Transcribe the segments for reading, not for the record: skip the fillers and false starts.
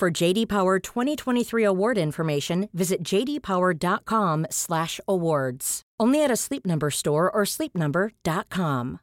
For J.D. Power 2023 award information, visit jdpower.com/awards. Only at a Sleep Number store or sleepnumber.com.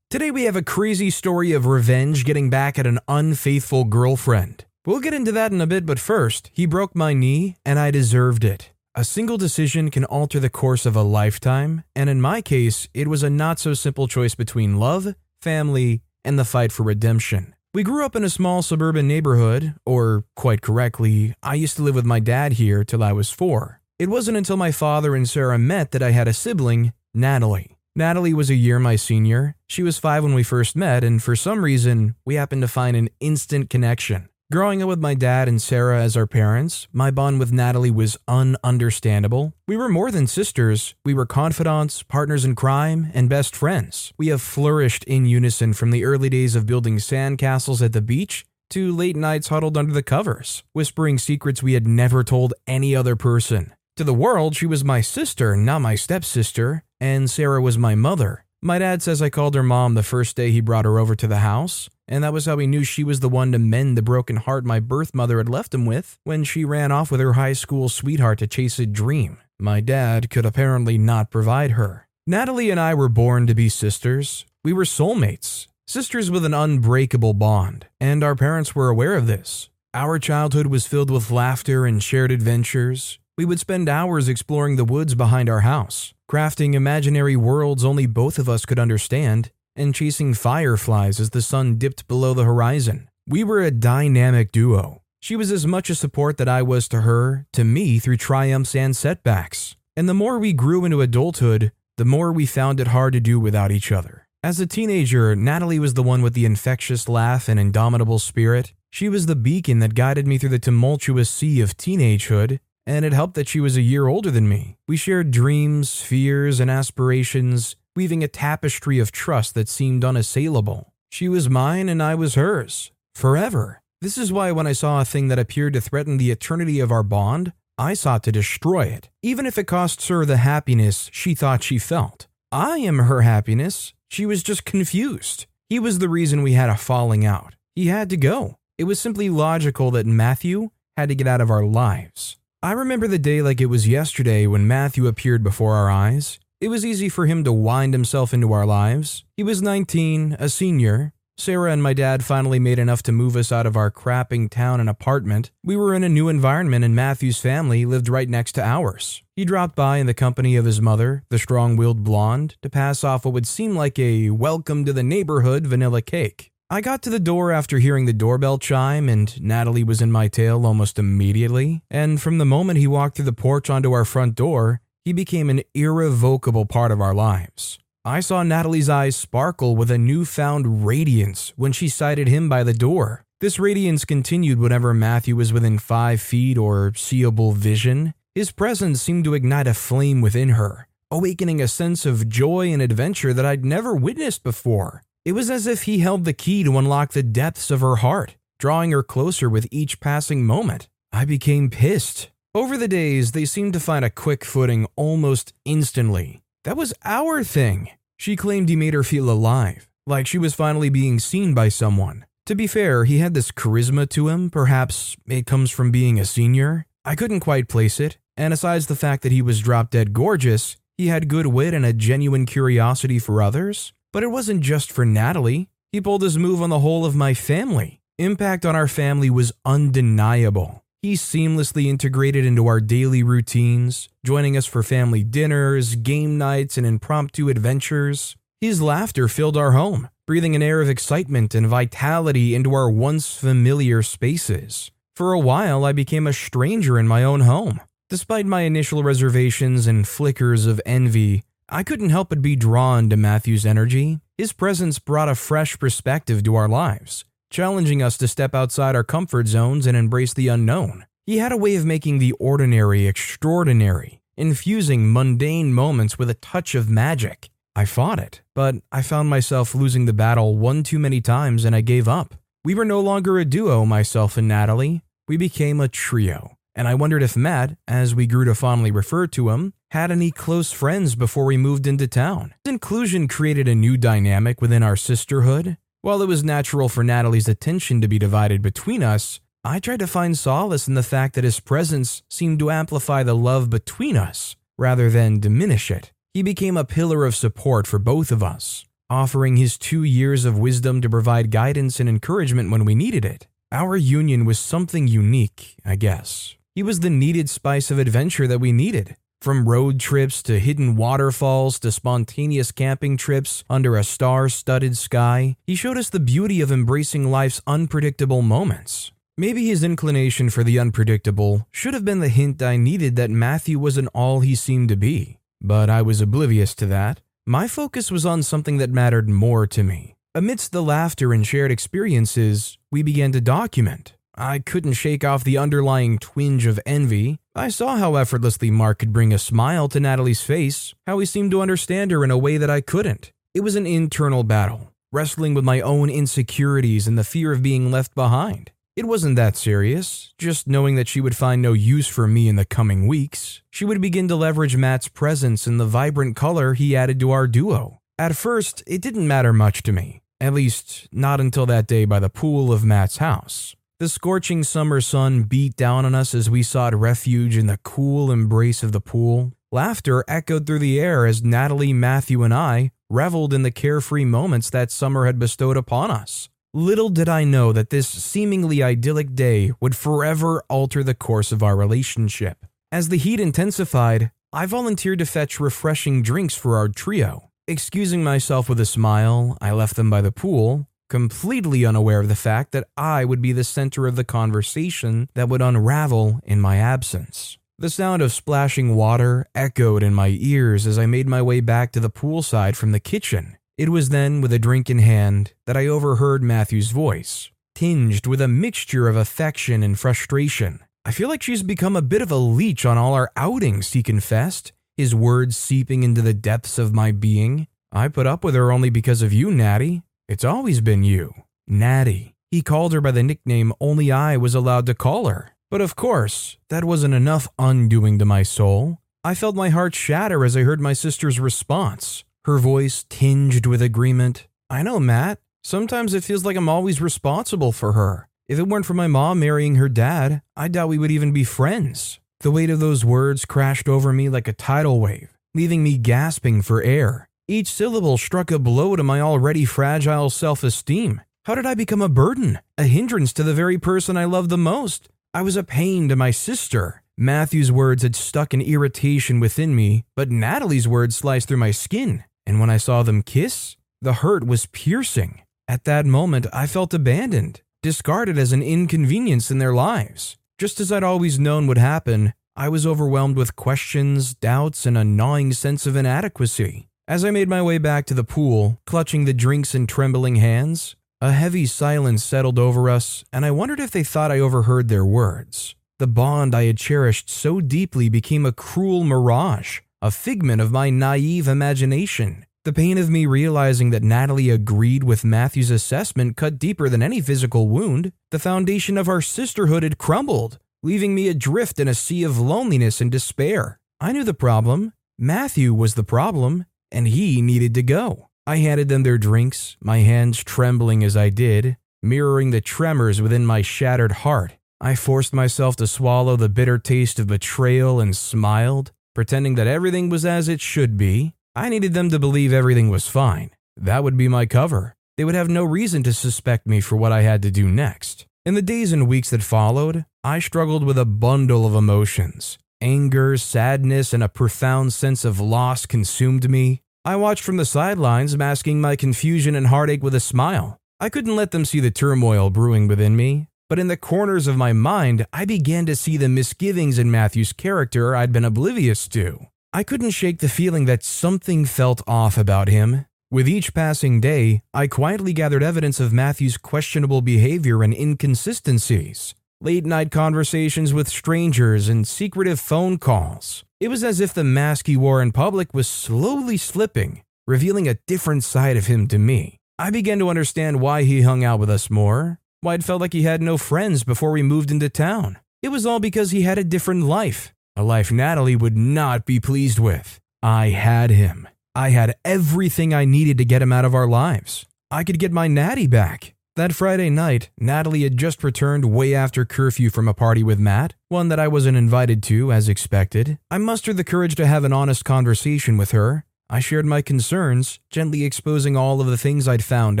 Today we have a crazy story of revenge getting back at an unfaithful girlfriend. We'll get into that in a bit, but first, he broke my knee and I deserved it. A single decision can alter the course of a lifetime, and in my case, it was a not-so-simple choice between love, family, and the fight for redemption. We grew up in a small suburban neighborhood, or quite correctly, I used to live with my dad here till I was 4. It wasn't until my father and Sarah met that I had a sibling, Natalie. Natalie was a year my senior. She was 5 when we first met, and for some reason, we happened to find an instant connection. Growing up with my dad and Sarah as our parents, my bond with Natalie was ununderstandable. We were more than sisters. We were confidants, partners in crime, and best friends. We have flourished in unison from the early days of building sandcastles at the beach to late nights huddled under the covers, whispering secrets we had never told any other person. To the world, she was my sister, not my stepsister, and Sarah was my mother. My dad says I called her mom the first day he brought her over to the house, and that was how we knew she was the one to mend the broken heart my birth mother had left him with when she ran off with her high school sweetheart to chase a dream my dad could apparently not provide her. Natalie and I were born to be sisters. We were soulmates, sisters with an unbreakable bond, and our parents were aware of this. Our childhood was filled with laughter and shared adventures. We would spend hours exploring the woods behind our house, crafting imaginary worlds only both of us could understand, and chasing fireflies as the sun dipped below the horizon. We were a dynamic duo. She was as much a support that I was to her, to me, through triumphs and setbacks. And the more we grew into adulthood, the more we found it hard to do without each other. As a teenager, Natalie was the one with the infectious laugh and indomitable spirit. She was the beacon that guided me through the tumultuous sea of teenagehood, and it helped that she was a year older than me. We shared dreams, fears, and aspirations, weaving a tapestry of trust that seemed unassailable. She was mine and I was hers. Forever. This is why when I saw a thing that appeared to threaten the eternity of our bond, I sought to destroy it, even if it costs her the happiness she thought she felt. I am her happiness. She was just confused. He was the reason we had a falling out. He had to go. It was simply logical that Matthew had to get out of our lives. I remember the day like it was yesterday when Matthew appeared before our eyes. It was easy for him to wind himself into our lives. He was 19, a senior. Sarah and my dad finally made enough to move us out of our crapping town and apartment. We were in a new environment and Matthew's family lived right next to ours. He dropped by in the company of his mother, the strong-willed blonde, to pass off what would seem like a welcome to the neighborhood vanilla cake. I got to the door after hearing the doorbell chime and Natalie was in my tail almost immediately. And from the moment he walked through the porch onto our front door, he became an irrevocable part of our lives. I saw Natalie's eyes sparkle with a newfound radiance when she sighted him by the door. This radiance continued whenever Matthew was within 5 feet or seeable vision. His presence seemed to ignite a flame within her, awakening a sense of joy and adventure that I'd never witnessed before. It was as if he held the key to unlock the depths of her heart, drawing her closer with each passing moment. I became pissed. Over the days, they seemed to find a quick footing almost instantly. That was our thing. She claimed he made her feel alive, like she was finally being seen by someone. To be fair, he had this charisma to him. Perhaps it comes from being a senior. I couldn't quite place it. And aside the fact that he was drop dead gorgeous, he had good wit and a genuine curiosity for others. But it wasn't just for Natalie. He pulled his move on the whole of my family. Impact on our family was undeniable. He seamlessly integrated into our daily routines, joining us for family dinners, game nights, and impromptu adventures. His laughter filled our home, breathing an air of excitement and vitality into our once familiar spaces. For a while, I became a stranger in my own home. Despite my initial reservations and flickers of envy, I couldn't help but be drawn to Matthew's energy. His presence brought a fresh perspective to our lives, challenging us to step outside our comfort zones and embrace the unknown. He had a way of making the ordinary extraordinary, infusing mundane moments with a touch of magic. I fought it, but I found myself losing the battle one too many times and I gave up. We were no longer a duo, myself and Natalie. We became a trio, and I wondered if Matt, as we grew to fondly refer to him, had any close friends before we moved into town. His inclusion created a new dynamic within our sisterhood. While it was natural for Natalie's attention to be divided between us, I tried to find solace in the fact that his presence seemed to amplify the love between us rather than diminish it. He became a pillar of support for both of us, offering his 2 years of wisdom to provide guidance and encouragement when we needed it. Our union was something unique, I guess. He was the needed spice of adventure that we needed. From road trips to hidden waterfalls to spontaneous camping trips under a star-studded sky, he showed us the beauty of embracing life's unpredictable moments. Maybe his inclination for the unpredictable should have been the hint I needed that Matthew wasn't all he seemed to be, but I was oblivious to that. My focus was on something that mattered more to me. Amidst the laughter and shared experiences, we began to document. I couldn't shake off the underlying twinge of envy. I saw how effortlessly Mark could bring a smile to Natalie's face, how he seemed to understand her in a way that I couldn't. It was an internal battle, wrestling with my own insecurities and the fear of being left behind. It wasn't that serious, just knowing that she would find no use for me in the coming weeks. She would begin to leverage Matt's presence and the vibrant color he added to our duo. At first, it didn't matter much to me, at least not until that day by the pool of Matt's house. The scorching summer sun beat down on us as we sought refuge in the cool embrace of the pool. Laughter echoed through the air as Natalie, Matthew, and I reveled in the carefree moments that summer had bestowed upon us. Little did I know that this seemingly idyllic day would forever alter the course of our relationship. As the heat intensified, I volunteered to fetch refreshing drinks for our trio. Excusing myself with a smile, I left them by the pool, completely unaware of the fact that I would be the center of the conversation that would unravel in my absence. The sound of splashing water echoed in my ears as I made my way back to the poolside from the kitchen. It was then, with a drink in hand, that I overheard Matthew's voice, tinged with a mixture of affection and frustration. I feel like she's become a bit of a leech on all our outings, he confessed, his words seeping into the depths of my being. I put up with her only because of you, Natty. It's always been you, Natty. He called her by the nickname only I was allowed to call her. But of course, that wasn't enough undoing to my soul. I felt my heart shatter as I heard my sister's response. Her voice tinged with agreement. I know, Matt. Sometimes it feels like I'm always responsible for her. If it weren't for my mom marrying her dad, I doubt we would even be friends. The weight of those words crashed over me like a tidal wave, leaving me gasping for air. Each syllable struck a blow to my already fragile self-esteem. How did I become a burden, a hindrance to the very person I loved the most? I was a pain to my sister. Matthew's words had stuck an irritation within me, but Natalie's words sliced through my skin. And when I saw them kiss, the hurt was piercing. At that moment, I felt abandoned, discarded as an inconvenience in their lives. Just as I'd always known would happen, I was overwhelmed with questions, doubts, and a gnawing sense of inadequacy. As I made my way back to the pool, clutching the drinks in trembling hands, a heavy silence settled over us, and I wondered if they thought I overheard their words. The bond I had cherished so deeply became a cruel mirage, a figment of my naive imagination. The pain of me realizing that Natalie agreed with Matthew's assessment cut deeper than any physical wound. The foundation of our sisterhood had crumbled, leaving me adrift in a sea of loneliness and despair. I knew the problem. Matthew was the problem, and he needed to go. I handed them their drinks, my hands trembling as I did, mirroring the tremors within my shattered heart. I forced myself to swallow the bitter taste of betrayal and smiled, pretending that everything was as it should be. I needed them to believe everything was fine. That would be my cover. They would have no reason to suspect me for what I had to do next. In the days and weeks that followed, I struggled with a bundle of emotions. Anger, sadness, and a profound sense of loss consumed me. I watched from the sidelines, masking my confusion and heartache with a smile. I couldn't let them see the turmoil brewing within me. But in the corners of my mind, I began to see the misgivings in Matthew's character I'd been oblivious to. I couldn't shake the feeling that something felt off about him. With each passing day, I quietly gathered evidence of Matthew's questionable behavior and inconsistencies, late-night conversations with strangers, and secretive phone calls. It was as if the mask he wore in public was slowly slipping, revealing a different side of him to me. I began to understand why he hung out with us more, why it felt like he had no friends before we moved into town. It was all because he had a different life, a life Natalie would not be pleased with. I had him. I had everything I needed to get him out of our lives. I could get my Natty back. That Friday night, Natalie had just returned way after curfew from a party with Matt, one that I wasn't invited to, as expected. I mustered the courage to have an honest conversation with her. I shared my concerns, gently exposing all of the things I'd found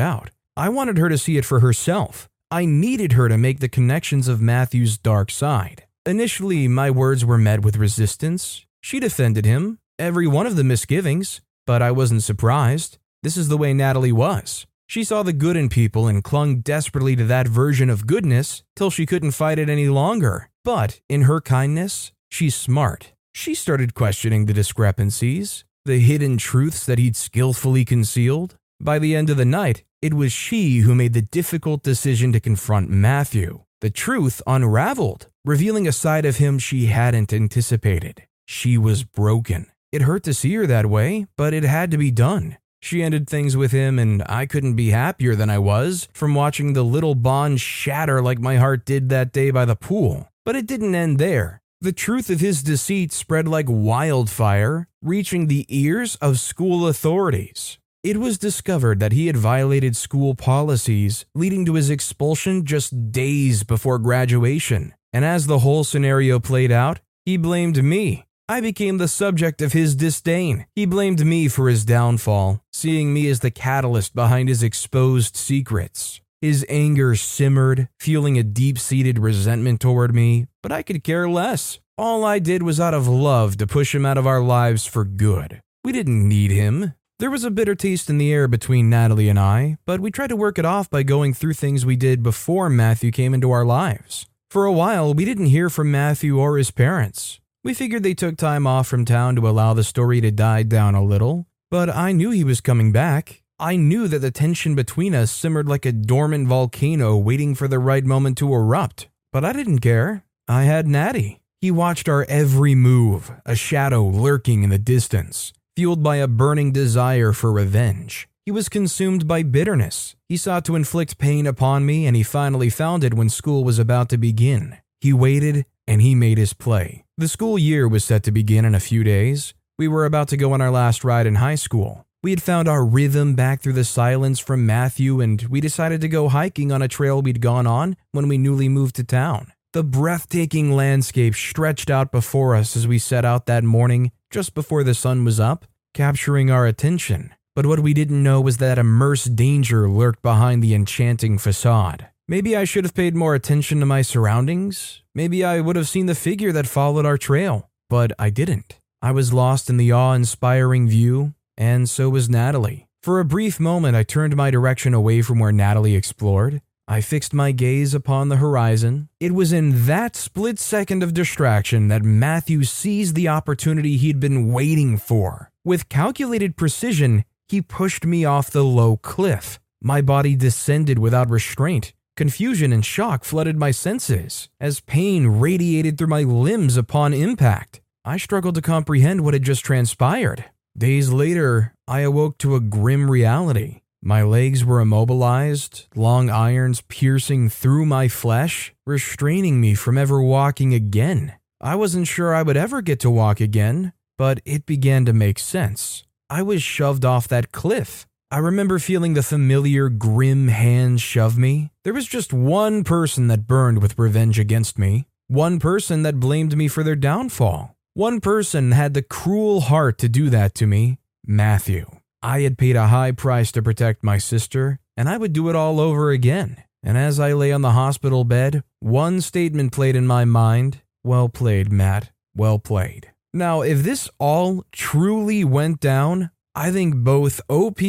out. I wanted her to see it for herself. I needed her to make the connections of Matthew's dark side. Initially, my words were met with resistance. She defended him, every one of the misgivings. But I wasn't surprised. This is the way Natalie was. She saw the good in people and clung desperately to that version of goodness till she couldn't fight it any longer. But in her kindness, she's smart. She started questioning the discrepancies, the hidden truths that he'd skillfully concealed. By the end of the night, it was she who made the difficult decision to confront Matthew. The truth unraveled, revealing a side of him she hadn't anticipated. She was broken. It hurt to see her that way, but it had to be done. She ended things with him, and I couldn't be happier than I was from watching the little bond shatter like my heart did that day by the pool. But it didn't end there. The truth of his deceit spread like wildfire, reaching the ears of school authorities. It was discovered that he had violated school policies, leading to his expulsion just days before graduation. And as the whole scenario played out, he blamed me. I became the subject of his disdain. He blamed me for his downfall, seeing me as the catalyst behind his exposed secrets. His anger simmered, fueling a deep-seated resentment toward me, but I could care less. All I did was out of love to push him out of our lives for good. We didn't need him. There was a bitter taste in the air between Natalie and I, but we tried to work it off by going through things we did before Matthew came into our lives. For a while, we didn't hear from Matthew or his parents. We figured they took time off from town to allow the story to die down a little, but I knew he was coming back. I knew that the tension between us simmered like a dormant volcano waiting for the right moment to erupt. But I didn't care. I had Natty. He watched our every move, a shadow lurking in the distance, fueled by a burning desire for revenge. He was consumed by bitterness. He sought to inflict pain upon me, and he finally found it when school was about to begin. He waited, and he made his play. The school year was set to begin in a few days. We were about to go on our last ride in high school. We had found our rhythm back through the silence from Matthew, and we decided to go hiking on a trail we'd gone on when we newly moved to town. The breathtaking landscape stretched out before us as we set out that morning, just before the sun was up, capturing our attention. But what we didn't know was that immense danger lurked behind the enchanting facade. Maybe I should have paid more attention to my surroundings. Maybe I would have seen the figure that followed our trail, but I didn't. I was lost in the awe-inspiring view, and so was Natalie. For a brief moment, I turned my direction away from where Natalie explored. I fixed my gaze upon the horizon. It was in that split second of distraction that Matthew seized the opportunity he'd been waiting for. With calculated precision, he pushed me off the low cliff. My body descended without restraint. Confusion and shock flooded my senses, as pain radiated through my limbs upon impact. I struggled to comprehend what had just transpired. Days later, I awoke to a grim reality. My legs were immobilized, long irons piercing through my flesh, restraining me from ever walking again. I wasn't sure I would ever get to walk again, but it began to make sense. I was shoved off that cliff. I remember feeling the familiar, grim hands shove me. There was just one person that burned with revenge against me. One person that blamed me for their downfall. One person had the cruel heart to do that to me, Matthew. I had paid a high price to protect my sister, and I would do it all over again. And as I lay on the hospital bed, one statement played in my mind. Well played, Matt. Well played. Now, if this all truly went down, I think both OP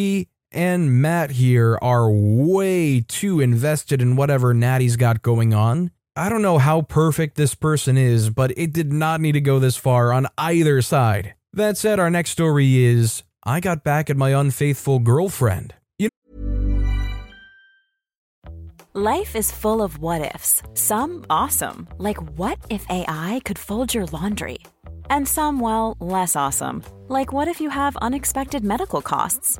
and Matt here are way too invested in whatever Natty's got going on. I don't know how perfect this person is, but it did not need to go this far on either side. That said, our next story is I got back at my unfaithful girlfriend. Life is full of what-ifs. Some awesome, like what if AI could fold your laundry? And some, well, less awesome, like what if you have unexpected medical costs?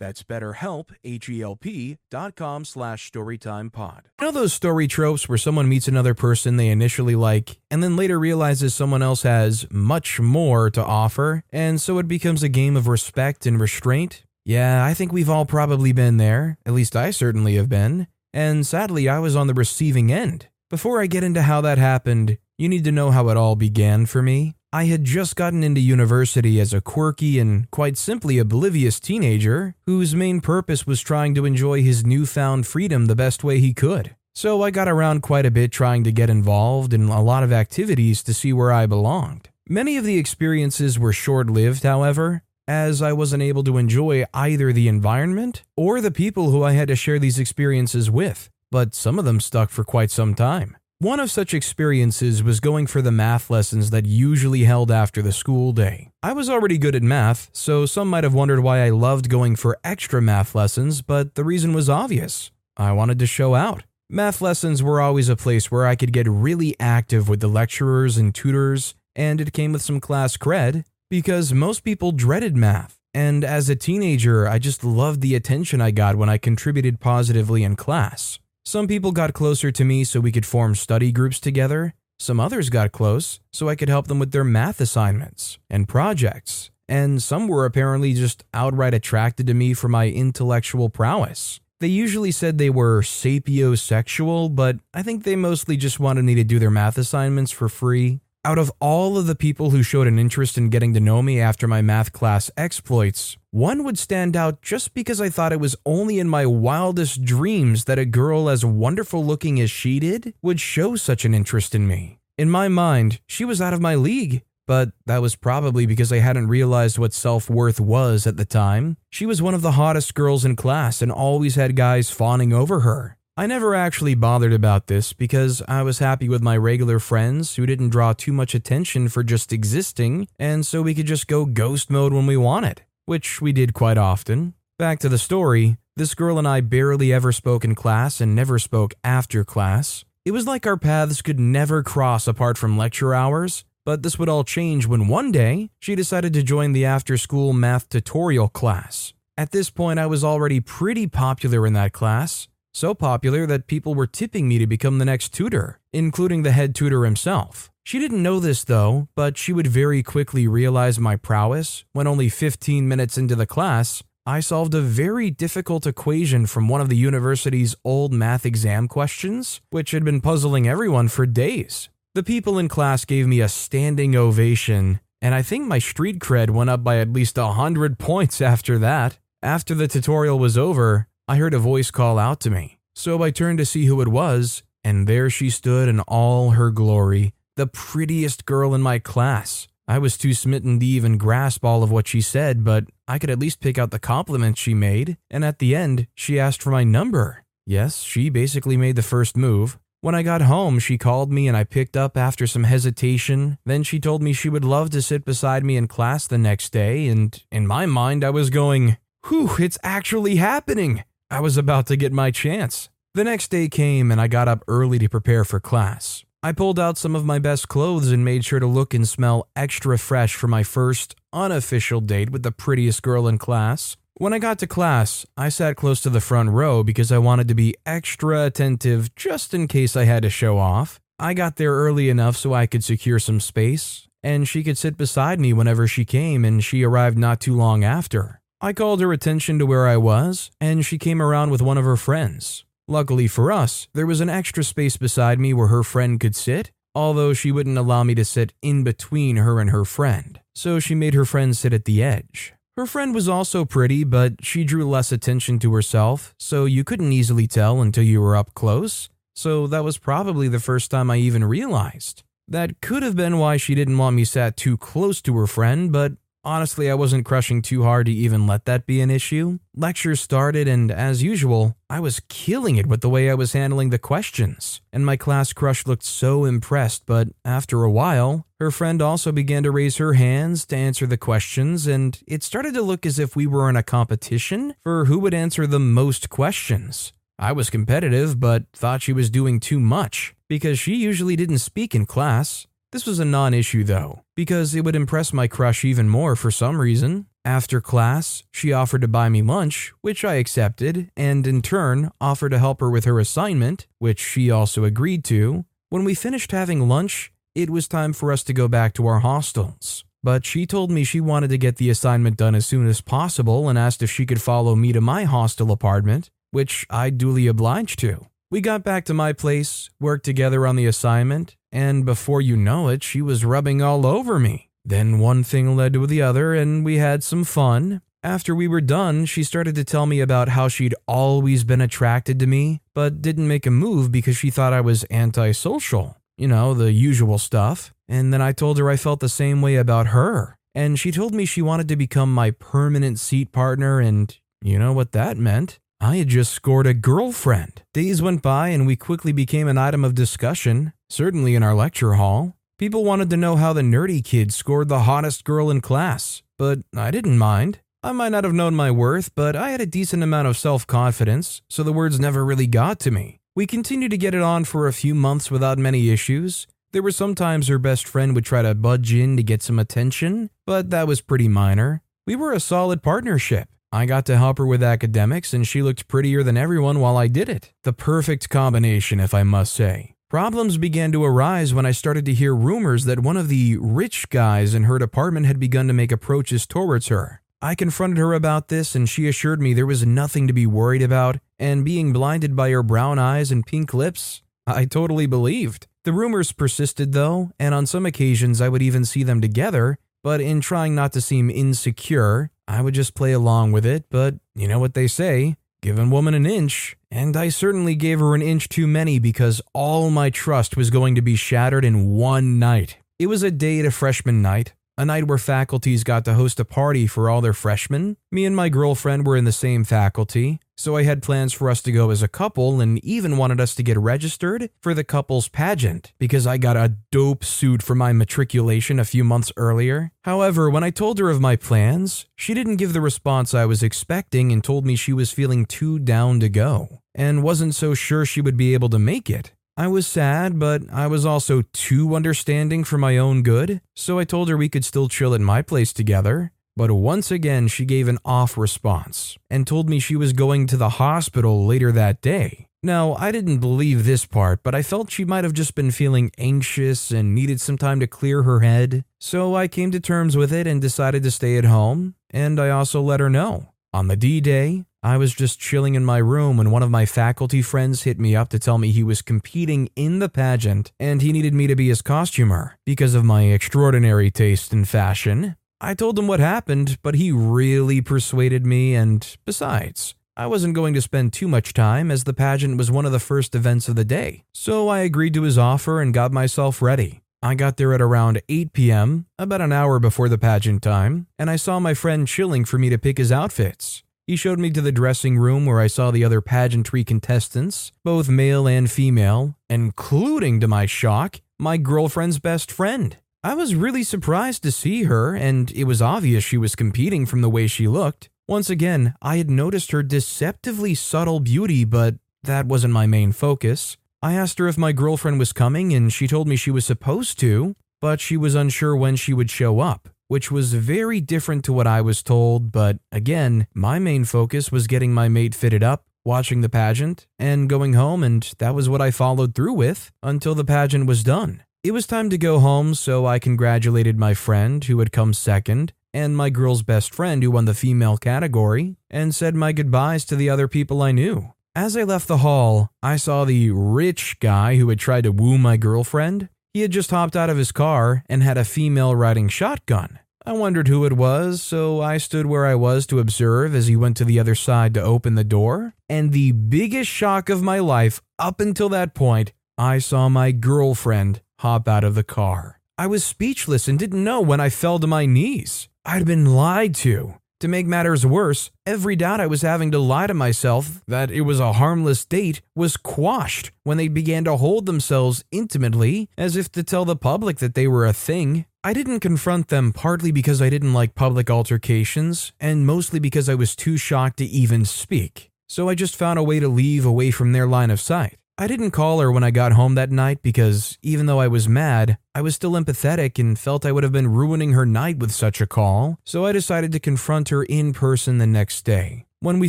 That's BetterHelp, HELP.com/StorytimePod. You know those story tropes where someone meets another person they initially like, and then later realizes someone else has much more to offer, and so it becomes a game of respect and restraint? Yeah, I think we've all probably been there, at least I certainly have been, and sadly I was on the receiving end. Before I get into how that happened, you need to know how it all began for me. I had just gotten into university as a quirky and quite simply oblivious teenager whose main purpose was trying to enjoy his newfound freedom the best way he could. So I got around quite a bit trying to get involved in a lot of activities to see where I belonged. Many of the experiences were short-lived, however, as I wasn't able to enjoy either the environment or the people who I had to share these experiences with, but some of them stuck for quite some time. One of such experiences was going for the math lessons that usually held after the school day. I was already good at math, so some might have wondered why I loved going for extra math lessons, but the reason was obvious. I wanted to show out. Math lessons were always a place where I could get really active with the lecturers and tutors, and it came with some class cred, because most people dreaded math. And as a teenager, I just loved the attention I got when I contributed positively in class. Some people got closer to me so we could form study groups together. Some others got close so I could help them with their math assignments and projects. And some were apparently just outright attracted to me for my intellectual prowess. They usually said they were sapiosexual, but I think they mostly just wanted me to do their math assignments for free. Out of all of the people who showed an interest in getting to know me after my math class exploits, one would stand out just because I thought it was only in my wildest dreams that a girl as wonderful looking as she did would show such an interest in me. In my mind, she was out of my league, but that was probably because I hadn't realized what self-worth was at the time. She was one of the hottest girls in class and always had guys fawning over her. I never actually bothered about this because I was happy with my regular friends who didn't draw too much attention for just existing, and so we could just go ghost mode when we wanted, which we did quite often. Back to the story, this girl and I barely ever spoke in class and never spoke after class. It was like our paths could never cross apart from lecture hours, but this would all change when one day she decided to join the after-school math tutorial class. At this point, I was already pretty popular in that class, so popular that people were tipping me to become the next tutor, including the head tutor himself. She didn't know this though, but she would very quickly realize my prowess when only 15 minutes into the class, I solved a very difficult equation from one of the university's old math exam questions, which had been puzzling everyone for days. The people in class gave me a standing ovation, and I think my street cred went up by at least 100 points after that. After the tutorial was over, I heard a voice call out to me, so I turned to see who it was, and there she stood in all her glory, the prettiest girl in my class. I was too smitten to even grasp all of what she said, but I could at least pick out the compliments she made, and at the end, she asked for my number. Yes, she basically made the first move. When I got home, she called me and I picked up after some hesitation. Then she told me she would love to sit beside me in class the next day, and in my mind, I was going, whew, it's actually happening. I was about to get my chance. The next day came and I got up early to prepare for class. I pulled out some of my best clothes and made sure to look and smell extra fresh for my first unofficial date with the prettiest girl in class. When I got to class, I sat close to the front row because I wanted to be extra attentive just in case I had to show off. I got there early enough so I could secure some space, and she could sit beside me whenever she came, and she arrived not too long after. I called her attention to where I was, and she came around with one of her friends. Luckily for us, there was an extra space beside me where her friend could sit, although she wouldn't allow me to sit in between her and her friend, so she made her friend sit at the edge. Her friend was also pretty, but she drew less attention to herself, so you couldn't easily tell until you were up close, so that was probably the first time I even realized. That could have been why she didn't want me sat too close to her friend, but honestly, I wasn't crushing too hard to even let that be an issue. Lecture started, and as usual, I was killing it with the way I was handling the questions, and my class crush looked so impressed, but after a while, her friend also began to raise her hands to answer the questions, and it started to look as if we were in a competition for who would answer the most questions. I was competitive, but thought she was doing too much, because she usually didn't speak in class. This was a non-issue though, because it would impress my crush even more for some reason. After class, she offered to buy me lunch, which I accepted, and in turn, offered to help her with her assignment, which she also agreed to. When we finished having lunch, it was time for us to go back to our hostels, but she told me she wanted to get the assignment done as soon as possible and asked if she could follow me to my hostel apartment, which I duly obliged to. We got back to my place, worked together on the assignment, and before you know it, she was rubbing all over me. Then one thing led to the other, and we had some fun. After we were done, she started to tell me about how she'd always been attracted to me, but didn't make a move because she thought I was antisocial. You know, the usual stuff. And then I told her I felt the same way about her. And she told me she wanted to become my permanent seat partner, and you know what that meant. I had just scored a girlfriend. Days went by and we quickly became an item of discussion, certainly in our lecture hall. People wanted to know how the nerdy kid scored the hottest girl in class, but I didn't mind. I might not have known my worth, but I had a decent amount of self-confidence, so the words never really got to me. We continued to get it on for a few months without many issues. There were some times her best friend would try to budge in to get some attention, but that was pretty minor. We were a solid partnership. I got to help her with academics, and she looked prettier than everyone while I did it. The perfect combination, if I must say. Problems began to arise when I started to hear rumors that one of the rich guys in her department had begun to make approaches towards her. I confronted her about this, and she assured me there was nothing to be worried about, and being blinded by her brown eyes and pink lips, I totally believed. The rumors persisted though, and on some occasions I would even see them together, but in trying not to seem insecure, I would just play along with it, but you know what they say, give a woman an inch, and I certainly gave her an inch too many because all my trust was going to be shattered in one night. It was a day at a freshman night. A night where faculties got to host a party for all their freshmen. Me and my girlfriend were in the same faculty, so I had plans for us to go as a couple and even wanted us to get registered for the couple's pageant because I got a dope suit for my matriculation a few months earlier. However, when I told her of my plans, she didn't give the response I was expecting and told me she was feeling too down to go and wasn't so sure she would be able to make it. I was sad, but I was also too understanding for my own good, so I told her we could still chill at my place together. But once again, she gave an off response and told me she was going to the hospital later that day. Now, I didn't believe this part, but I felt she might have just been feeling anxious and needed some time to clear her head, so I came to terms with it and decided to stay at home, and I also let her know. On the D-Day, I was just chilling in my room when one of my faculty friends hit me up to tell me he was competing in the pageant and he needed me to be his costumer because of my extraordinary taste in fashion. I told him what happened, but he really persuaded me, and besides, I wasn't going to spend too much time as the pageant was one of the first events of the day, so I agreed to his offer and got myself ready. I got there at around 8 p.m., about an hour before the pageant time, and I saw my friend chilling for me to pick his outfits. He showed me to the dressing room where I saw the other pageantry contestants, both male and female, including, to my shock, my girlfriend's best friend. I was really surprised to see her, and it was obvious she was competing from the way she looked. Once again, I had noticed her deceptively subtle beauty, but that wasn't my main focus. I asked her if my girlfriend was coming, and she told me she was supposed to, but she was unsure when she would show up, which was very different to what I was told, but again, my main focus was getting my mate fitted up, watching the pageant, and going home, and that was what I followed through with until the pageant was done. It was time to go home, so I congratulated my friend who had come second and my girl's best friend who won the female category and said my goodbyes to the other people I knew. As I left the hall, I saw the rich guy who had tried to woo my girlfriend. He had just hopped out of his car and had a female riding shotgun. I wondered who it was, so I stood where I was to observe as he went to the other side to open the door. And the biggest shock of my life up until that point, I saw my girlfriend hop out of the car. I was speechless and didn't know when I fell to my knees. I'd been lied to. To make matters worse, every doubt I was having to lie to myself that it was a harmless date was quashed when they began to hold themselves intimately as if to tell the public that they were a thing. I didn't confront them partly because I didn't like public altercations and mostly because I was too shocked to even speak. So I just found a way to leave away from their line of sight. I didn't call her when I got home that night because even though I was mad, I was still empathetic and felt I would have been ruining her night with such a call, so I decided to confront her in person the next day. When we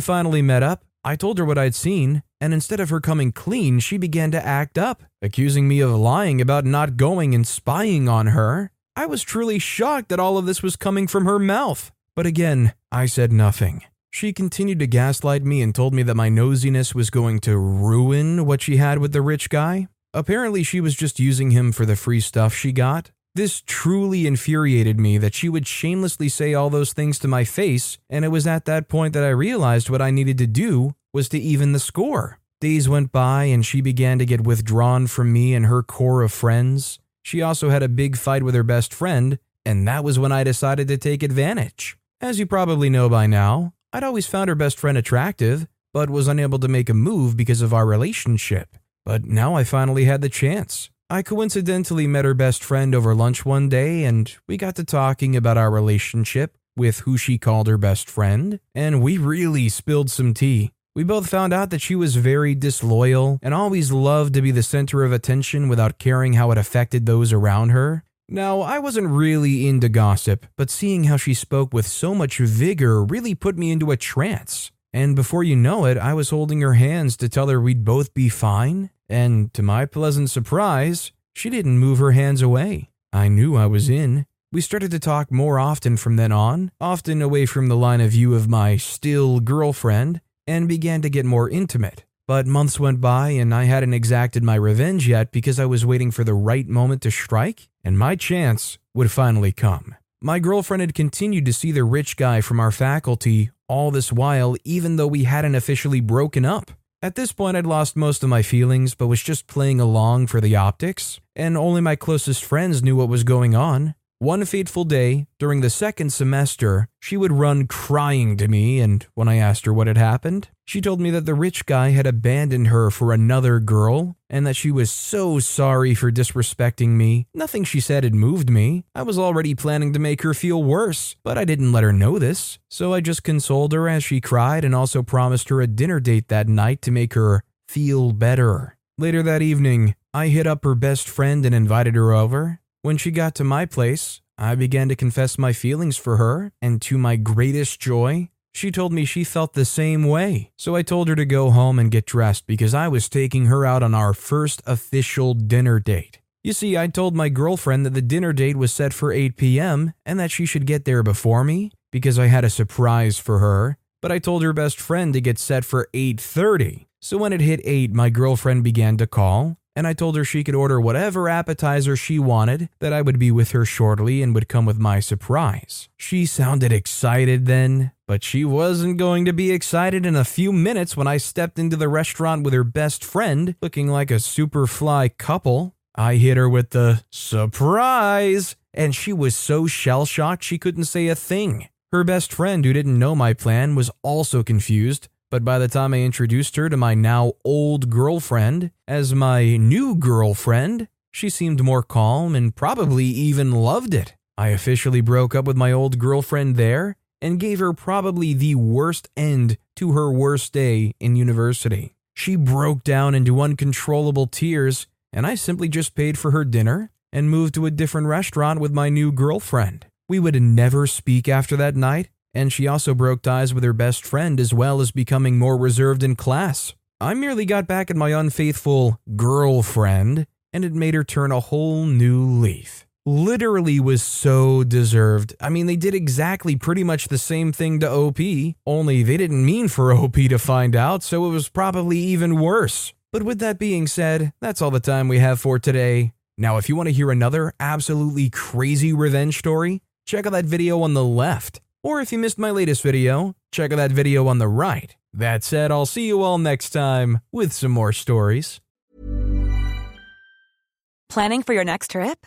finally met up, I told her what I'd seen, and instead of her coming clean, she began to act up, accusing me of lying about not going and spying on her. I was truly shocked that all of this was coming from her mouth, but again, I said nothing. She continued to gaslight me and told me that my nosiness was going to ruin what she had with the rich guy. Apparently, she was just using him for the free stuff she got. This truly infuriated me that she would shamelessly say all those things to my face, and it was at that point that I realized what I needed to do was to even the score. Days went by, and she began to get withdrawn from me and her core of friends. She also had a big fight with her best friend, and that was when I decided to take advantage. As you probably know by now, I'd always found her best friend attractive, but was unable to make a move because of our relationship. But now I finally had the chance. I coincidentally met her best friend over lunch one day, and we got to talking about our relationship with who she called her best friend, and we really spilled some tea. We both found out that she was very disloyal and always loved to be the center of attention without caring how it affected those around her. Now, I wasn't really into gossip, but seeing how she spoke with so much vigor really put me into a trance. And before you know it, I was holding her hands to tell her we'd both be fine. And to my pleasant surprise, she didn't move her hands away. I knew I was in. We started to talk more often from then on, often away from the line of view of my still girlfriend, and began to get more intimate. But months went by and I hadn't exacted my revenge yet because I was waiting for the right moment to strike and my chance would finally come. My girlfriend had continued to see the rich guy from our faculty all this while even though we hadn't officially broken up. At this point I'd lost most of my feelings but was just playing along for the optics and only my closest friends knew what was going on. One fateful day, during the second semester, she would run crying to me, and when I asked her what had happened, she told me that the rich guy had abandoned her for another girl, and that she was so sorry for disrespecting me. Nothing she said had moved me. I was already planning to make her feel worse, but I didn't let her know this, so I just consoled her as she cried and also promised her a dinner date that night to make her feel better. Later that evening, I hit up her best friend and invited her over. When she got to my place, I began to confess my feelings for her, and to my greatest joy, she told me she felt the same way. So I told her to go home and get dressed because I was taking her out on our first official dinner date. You see, I told my girlfriend that the dinner date was set for 8 p.m. and that she should get there before me because I had a surprise for her, but I told her best friend to get set for 8:30. So when it hit 8, my girlfriend began to call, and I told her she could order whatever appetizer she wanted, that I would be with her shortly and would come with my surprise. She sounded excited then, but she wasn't going to be excited in a few minutes when I stepped into the restaurant with her best friend, looking like a super fly couple. I hit her with the surprise, and she was so shell-shocked she couldn't say a thing. Her best friend, who didn't know my plan, was also confused, but by the time I introduced her to my now old girlfriend as my new girlfriend, she seemed more calm and probably even loved it. I officially broke up with my old girlfriend there and gave her probably the worst end to her worst day in university. She broke down into uncontrollable tears, and I simply just paid for her dinner and moved to a different restaurant with my new girlfriend. We would never speak after that night, and she also broke ties with her best friend as well as becoming more reserved in class. I merely got back at my unfaithful girlfriend, and it made her turn a whole new leaf. Literally was so deserved. I mean, they did exactly pretty much the same thing to OP, only they didn't mean for OP to find out, so it was probably even worse. But with that being said, that's all the time we have for today. Now, if you want to hear another absolutely crazy revenge story, check out that video on the left. Or if you missed my latest video, check out that video on the right. That said, I'll see you all next time with some more stories. Planning for your next trip?